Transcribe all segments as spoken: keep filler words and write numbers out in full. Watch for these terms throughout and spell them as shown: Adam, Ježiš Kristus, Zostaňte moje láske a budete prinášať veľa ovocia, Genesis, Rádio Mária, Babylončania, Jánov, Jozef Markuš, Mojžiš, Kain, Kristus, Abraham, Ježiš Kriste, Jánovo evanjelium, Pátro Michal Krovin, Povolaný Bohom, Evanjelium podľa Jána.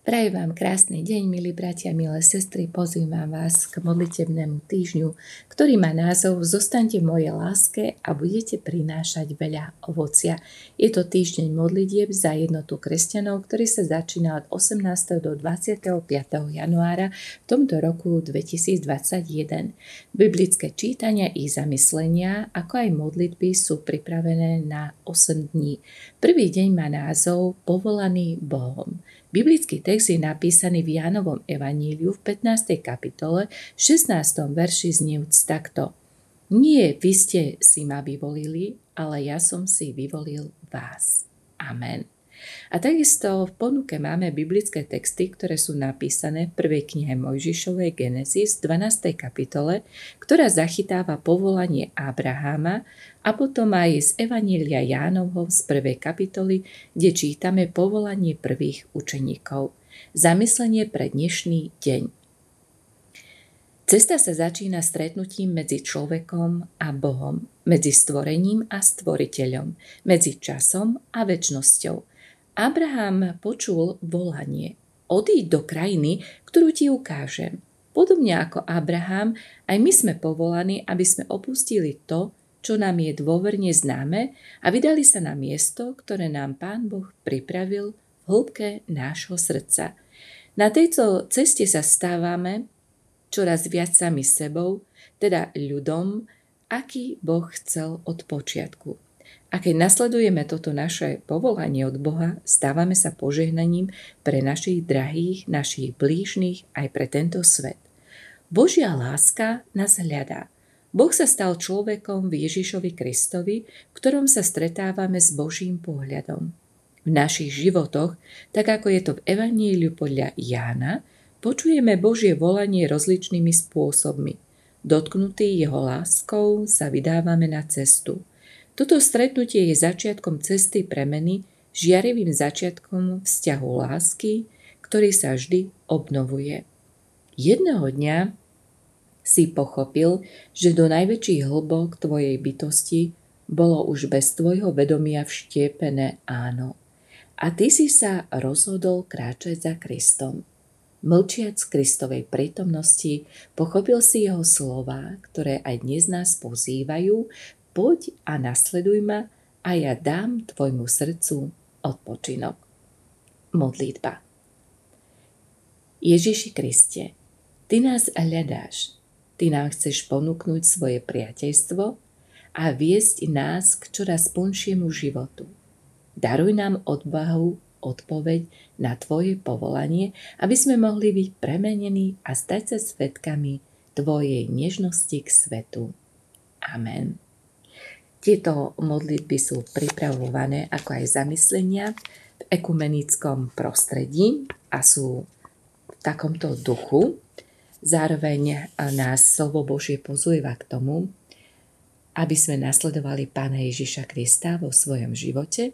Prajem vám krásny deň, milí bratia, milé sestry, pozývam vás k modlitebnému týždňu, ktorý má názov Zostaňte moje láske a budete prinášať veľa ovocia. Je to týždeň modlitieb za jednotu kresťanov, ktorý sa začínal od osemnásteho do dvadsiateho piateho januára v tomto roku dvetisícdvadsaťjeden. Biblické čítania i zamyslenia, ako aj modlitby sú pripravené na osem dní. Prvý deň má názov Povolaný Bohom. Biblický text je napísaný v Jánovom evanjeliu v pätnástej kapitole, v šestnástom verši zniúc takto. Nie vy ste si ma vyvolili, ale ja som si vyvolil vás. Amen. A takisto v ponuke máme biblické texty, ktoré sú napísané v prvej knihe Mojžišovej Genesis v dvanástej kapitole, ktorá zachytáva povolanie Abrahama, a potom aj z Evanjelia Jánovho z prvej kapitoly, kde čítame povolanie prvých učeníkov. Zamyslenie pre dnešný deň. Cesta sa začína stretnutím medzi človekom a Bohom, medzi stvorením a stvoriteľom, medzi časom a večnosťou. Abraham počul volanie. Odíď do krajiny, ktorú ti ukážem. Podobne ako Abraham, aj my sme povolaní, aby sme opustili to, čo nám je dôverne známe, a vydali sa na miesto, ktoré nám Pán Boh pripravil v hĺbke nášho srdca. Na tejto ceste sa stávame čoraz viac sami sebou, teda ľudom, aký Boh chcel od počiatku. A keď nasledujeme toto naše povolanie od Boha, stávame sa požehnaním pre našich drahých, našich blížnych, aj pre tento svet. Božia láska nás hľadá. Boh sa stal človekom v Ježišovi Kristovi, v ktorom sa stretávame s Božím pohľadom. V našich životoch, tak ako je to v Evanjeliu podľa Jána, počujeme Božie volanie rozličnými spôsobmi. Dotknutí jeho láskou sa vydávame na cestu. Toto stretnutie je začiatkom cesty premeny, žiarivým začiatkom vzťahu lásky, ktorý sa vždy obnovuje. Jedného dňa si pochopil, že do najväčších hĺbok tvojej bytosti bolo už bez tvojho vedomia vštiepené áno. A ty si sa rozhodol kráčať za Kristom. Mlčiac Kristovej prítomnosti pochopil si jeho slová, ktoré aj dnes nás pozývajú: poď a nasleduj ma a ja dám tvojmu srdcu odpočinok. Modlitba. Ježiši Kriste, ty nás hľadáš, ty nám chceš ponúknuť svoje priateľstvo a viesť nás k čoraz plnšiemu životu. Daruj nám odvahu, odpoveď na tvoje povolanie, aby sme mohli byť premenení a stať sa svedkami tvojej nežnosti k svetu. Amen. Tieto modlitby sú pripravované ako aj zamyslenia v ekumenickom prostredí a sú v takomto duchu. Zároveň nás slovo Božie pozýva k tomu, aby sme nasledovali Pána Ježiša Krista vo svojom živote.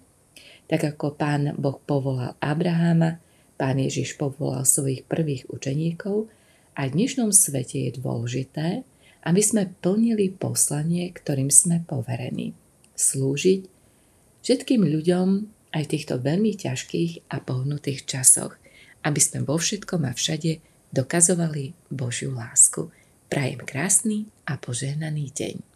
Tak ako Pán Boh povolal Abrahama, Pán Ježiš povolal svojich prvých učeníkov, a v dnešnom svete je dôležité, aby sme plnili poslanie, ktorým sme poverení. Slúžiť všetkým ľuďom aj v týchto veľmi ťažkých a pohnutých časoch, aby sme vo všetkom a všade dokazovali Božiu lásku. Prajem krásny a požehnaný deň.